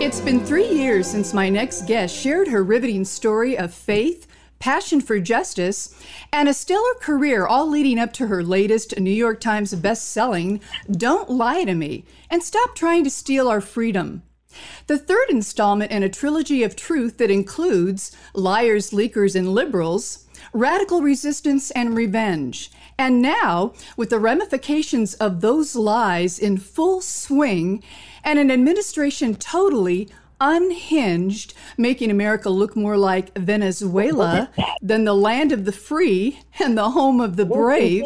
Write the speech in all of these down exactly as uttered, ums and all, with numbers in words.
It's been three years since my next guest shared her riveting story of faith, passion for justice, and a stellar career, all leading up to her latest New York Times best-selling, Don't Lie to Me and Stop Trying to Steal Our Freedom. The third installment in a trilogy of truth that includes Liars, Leakers, and Liberals, Radical Resistance and Revenge, and now, with the ramifications of those lies in full swing and an administration totally unhinged, making America look more like Venezuela than the land of the free and the home of the brave,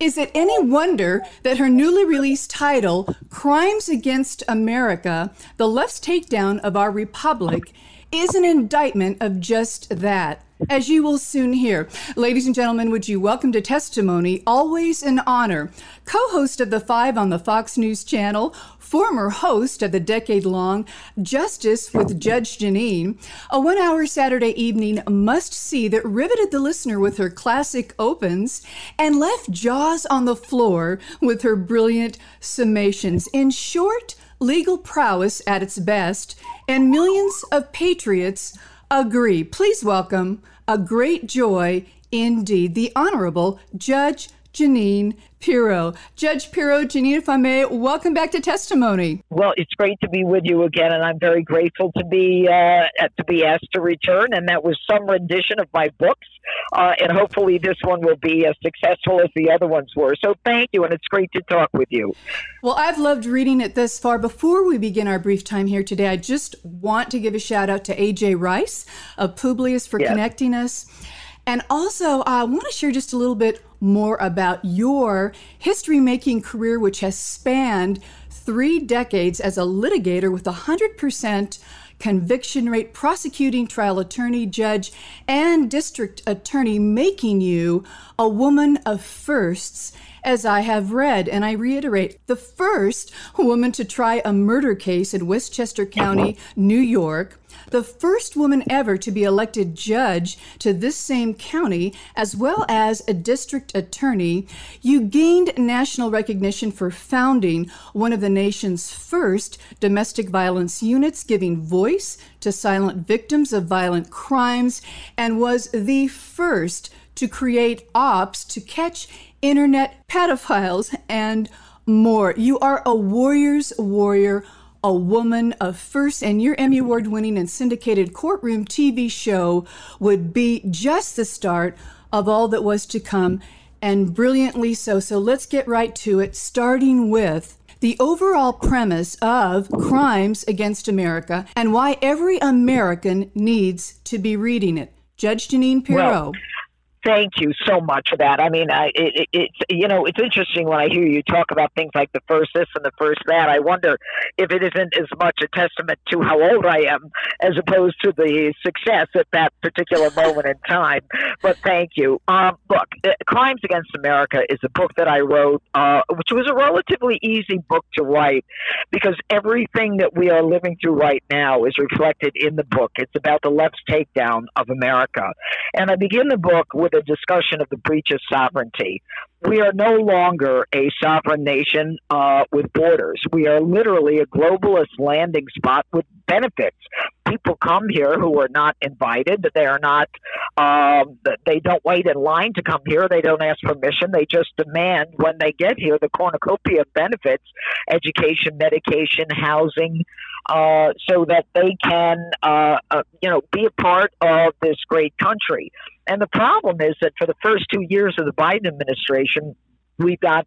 is it any wonder that her newly released title, Crimes Against America, The Left's Takedown of Our Republic, is an indictment of just that, as you will soon hear. Ladies and gentlemen, would you welcome to Testimony, always an honor, co-host of The Five on the Fox News Channel, former host of the decade-long Justice with Judge Jeanine, a one-hour Saturday evening must-see that riveted the listener with her classic opens and left jaws on the floor with her brilliant summations. In short, legal prowess at its best, and millions of patriots agree. Please welcome, a great joy indeed, the Honorable Judge Jeanine Pirro. Judge Pirro, Jeanine, if I may, welcome back to Testimony. Well, it's great to be with you again, and I'm very grateful to be uh, to be asked to return. And that was some rendition of my books, uh, and hopefully this one will be as successful as the other ones were. So thank you, and it's great to talk with you. Well, I've loved reading it this far. Before we begin our brief time here today, I just want to give a shout out to A J Rice of Publius for yes. connecting us. And also, I want to share just a little bit more about your history-making career, which has spanned three decades as a litigator with a one hundred percent conviction rate, prosecuting trial attorney, judge, and district attorney, making you a woman of firsts, as I have read, and I reiterate, the first woman to try a murder case in Westchester County, New York, the first woman ever to be elected judge to this same county, as well as a district attorney. You gained national recognition for founding one of the nation's first domestic violence units, giving voice to silent victims of violent crimes, and was the first to create ops to catch internet pedophiles and more. You are a warrior's warrior, a woman of first, and your Emmy Award winning and syndicated courtroom T V show would be just the start of all that was to come, and brilliantly so. So let's get right to it, starting with the overall premise of Crimes Against America and why every American needs to be reading it. Judge Jeanine Pirro. Well, thank you so much for that. I mean, I, it, it, it's, you know, it's interesting when I hear you talk about things like the first this and the first that. I wonder if it isn't as much a testament to how old I am as opposed to the success at that particular moment in time. But thank you. Um, look, Crimes Against America is a book that I wrote, uh, which was a relatively easy book to write because everything that we are living through right now is reflected in the book. It's about the left's takedown of America. And I begin the book with the discussion of the breach of sovereignty. We are no longer a sovereign nation uh, with borders. We are literally a globalist landing spot with benefits. People come here who are not invited. They are not. Um, they don't wait in line to come here. They don't ask permission. They just demand when they get here the cornucopia of benefits, education, medication, housing, uh, so that they can, uh, uh, you know, be a part of this great country. And the problem is that for the first two years of the Biden administration, we've got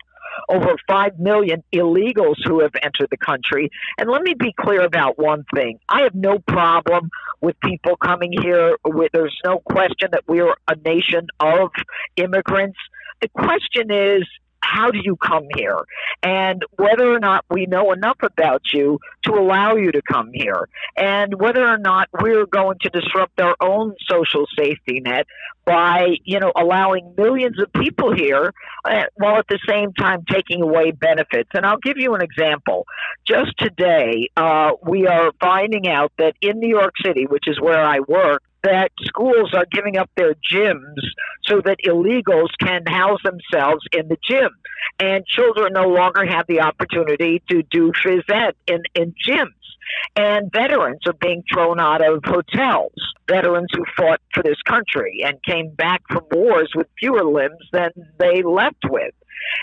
over five million illegals who have entered the country. And let me be clear about one thing. I have no problem with people coming here. There's no question that we are a nation of immigrants. The question is, how do you come here? And whether or not we know enough about you to allow you to come here, and whether or not we're going to disrupt our own social safety net by, you know, allowing millions of people here uh, while at the same time taking away benefits. And I'll give you an example. Just today, uh, we are finding out that in New York City, which is where I work, that schools are giving up their gyms so that illegals can house themselves in the gym. And children no longer have the opportunity to do phys ed in, in gyms. And veterans are being thrown out of hotels, veterans who fought for this country and came back from wars with fewer limbs than they left with.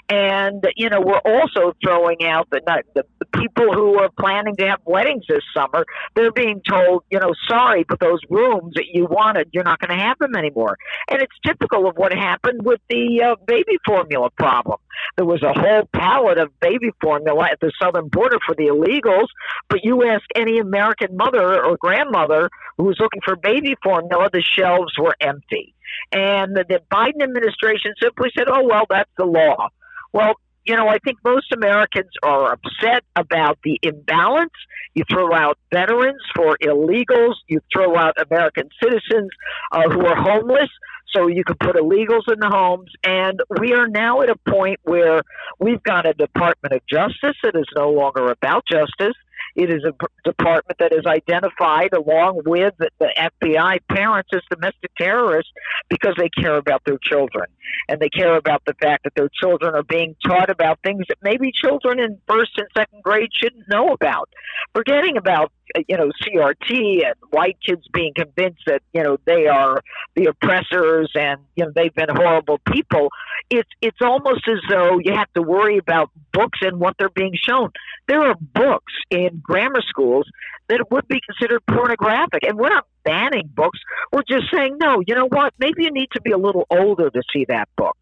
And, you know, we're also throwing out the, the people who are planning to have weddings this summer. They're being told, you know, sorry, but those rooms that you wanted, you're not going to have them anymore. And it's typical of what happened with the uh, baby formula problem. There was a whole pallet of baby formula at the southern border for the illegals, but you ask any American mother or grandmother who's looking for baby formula, the shelves were empty. And the, the Biden administration simply said, oh, well, that's the law. Well, you know, I think most Americans are upset about the imbalance. You throw out veterans for illegals. You throw out American citizens uh, who are homeless. So you can put illegals in the homes. And we are now at a point where we've got a Department of Justice that is no longer about justice. It is a department that is identified along with the F B I parents as domestic terrorists because they care about their children. And they care about the fact that their children are being taught about things that maybe children in first and second grade shouldn't know about. Forgetting about, you know, C R T and white kids being convinced that, you know, they are the oppressors and, you know, they've been horrible people. It's, it's almost as though you have to worry about books and what they're being shown. There are books in grammar schools that would be considered pornographic. And we're not banning books. We're just saying, no, you know what? Maybe you need to be a little older to see that book.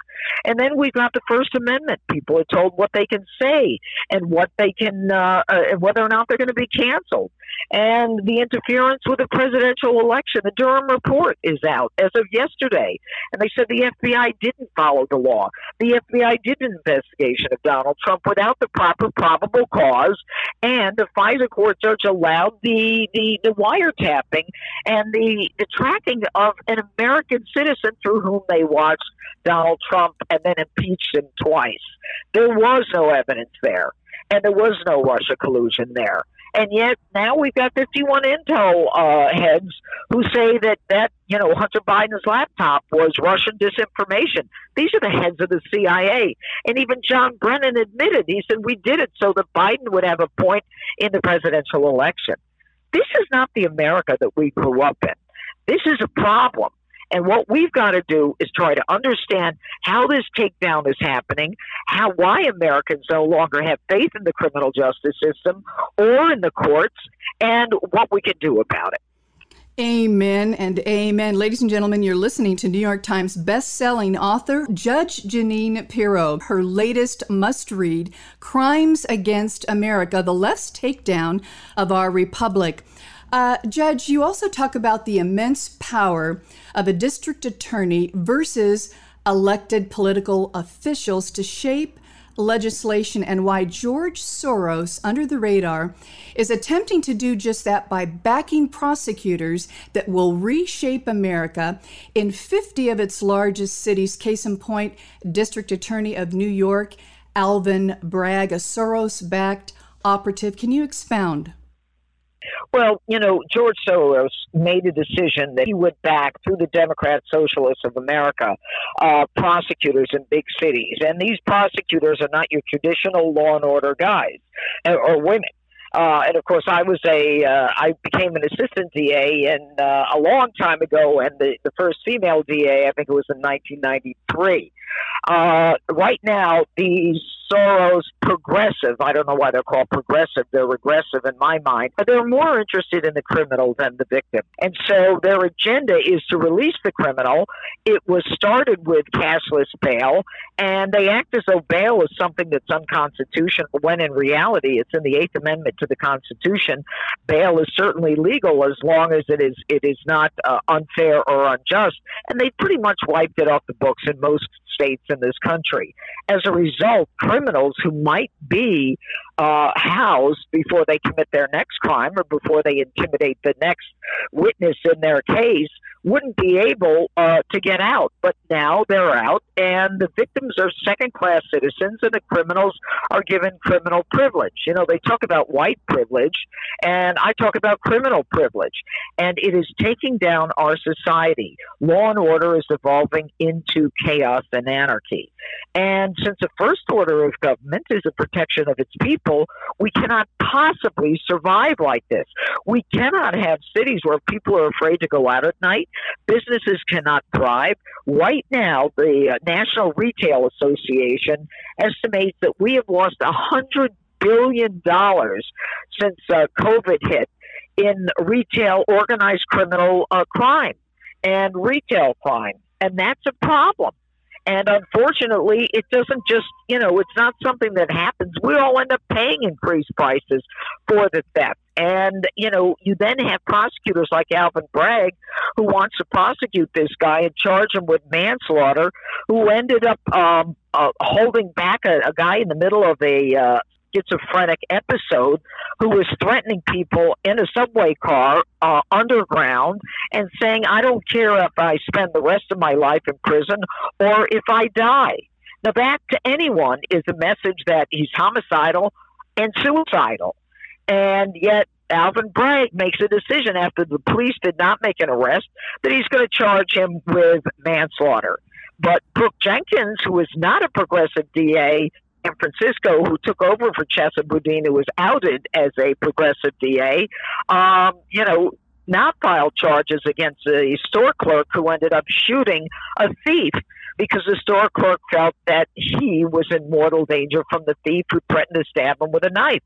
And then we've got the First Amendment. People are told what they can say and what they can, uh, uh, whether or not they're going to be canceled. And the interference with the presidential election. The Durham report is out as of yesterday. And they said the F B I didn't follow the law. The F B I did an investigation of Donald Trump without the proper probable cause. And the FISA court judge allowed the, the, the wiretapping and the, the tracking of an American citizen through whom they watched Donald Trump and then impeached him twice. There was no evidence there. And there was no Russia collusion there. And yet now we've got fifty-one intel uh, heads who say that, that, you know, Hunter Biden's laptop was Russian disinformation. These are the heads of the C I A. And even John Brennan admitted, he said, we did it so that Biden would have a point in the presidential election. This is not the America that we grew up in. This is a problem. And what we've got to do is try to understand how this takedown is happening, how why Americans no longer have faith in the criminal justice system or in the courts, and what we can do about it. Amen and amen. Ladies and gentlemen, you're listening to New York Times best-selling author Judge Jeanine Pirro. Her latest must-read, Crimes Against America, The Left's Takedown of Our Republic. Uh, Judge, you also talk about the immense power of a district attorney versus elected political officials to shape legislation and why George Soros, under the radar, is attempting to do just that by backing prosecutors that will reshape America in fifty of its largest cities. Case in point, District Attorney of New York, Alvin Bragg, a Soros-backed operative. Can you expound? Well, you know, George Soros made a decision that he would back, through the Democrat Socialists of America, uh, prosecutors in big cities. And these prosecutors are not your traditional law and order guys or women. Uh, and, of course, I was a uh, I became an assistant D A and uh, a long time ago, and the, the first female D A, I think it was in nineteen ninety-three. Uh, right now, these Soros progressive, I don't know why they're called progressive, they're regressive in my mind, but they're more interested in the criminal than the victim. And so their agenda is to release the criminal. It was started with cashless bail, and they act as though bail is something that's unconstitutional, when in reality it's in the Eighth Amendment to the Constitution. Bail is certainly legal as long as it is it is not uh, unfair or unjust, and they pretty much wiped it off the books in most states in this country. As a result, criminals who might be uh, housed before they commit their next crime or before they intimidate the next witness in their case wouldn't be able uh, to get out. But now they're out, and the victims are second-class citizens, and the criminals are given criminal privilege. You know, they talk about white privilege, and I talk about criminal privilege. And it is taking down our society. Law and order is evolving into chaos and anarchy. And since the first order of government is the protection of its people, we cannot possibly survive like this. We cannot have cities where people are afraid to go out at night. Businesses cannot thrive. Right now, the National Retail Association estimates that we have lost one hundred billion dollars since uh, COVID hit in retail organized criminal uh, crime and retail crime. And that's a problem. And unfortunately, it doesn't just, you know, it's not something that happens. We all end up paying increased prices for the theft. And, you know, you then have prosecutors like Alvin Bragg, who wants to prosecute this guy and charge him with manslaughter, who ended up um, uh, holding back a, a guy in the middle of a uh, schizophrenic episode who was threatening people in a subway car uh, underground and saying, I don't care if I spend the rest of my life in prison or if I die. Now, that to anyone is a message that he's homicidal and suicidal. And yet Alvin Bragg makes a decision after the police did not make an arrest that he's going to charge him with manslaughter. But Brooke Jenkins, who is not a progressive D A, San Francisco, who took over for Chesa Boudin, who was outed as a progressive D A, um, you know, not filed charges against a store clerk who ended up shooting a thief because the store clerk felt that he was in mortal danger from the thief who threatened to stab him with a knife.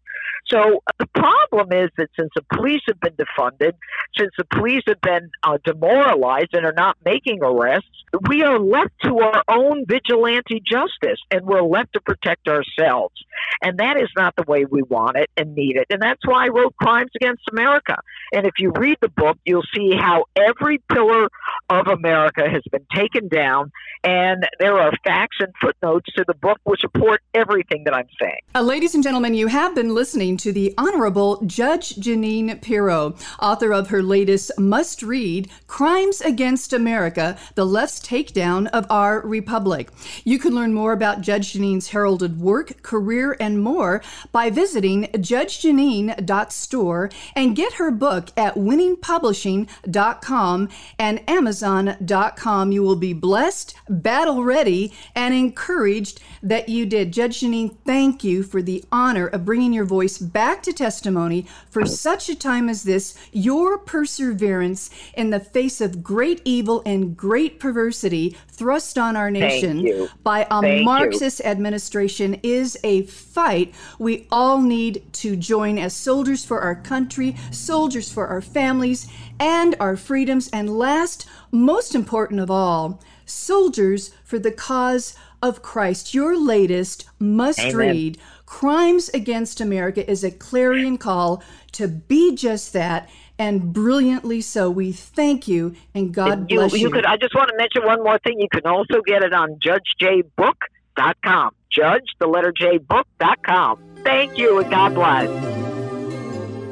So the problem is that since the police have been defunded, since the police have been uh, demoralized and are not making arrests, we are left to our own vigilante justice, and we're left to protect ourselves. And that is not the way we want it and need it. And that's why I wrote Crimes Against America. And if you read the book, you'll see how every pillar of America has been taken down, and there are facts and footnotes to the book which support everything that I'm saying. Uh, ladies and gentlemen, you have been listening to the Honorable Judge Jeanine Pirro, author of her latest must-read, Crimes Against America, The Left's Takedown of Our Republic. You can learn more about Judge Jeanine's heralded work, career, and more by visiting judge jeanine dot store and get her book at winning publishing dot com and amazon dot com. You will be blessed, battle-ready, and encouraged that you did. Judge Jeanine, thank you for the honor of bringing your voice back to testimony for such a time as this, your perseverance in the face of great evil and great perversity thrust on our nation by a thank Marxist you. Administration is a fight we all need to join as soldiers for our country, soldiers for our families and our freedoms, and last, most important of all, soldiers for the cause of Christ. Your latest must-read, Crimes Against America, is a clarion call to be just that, and brilliantly so. We thank you, and God you, bless you. you could, I just want to mention one more thing. You can also get it on judge j book dot com. Judge, the letter J, book dot com. Thank you, and God bless.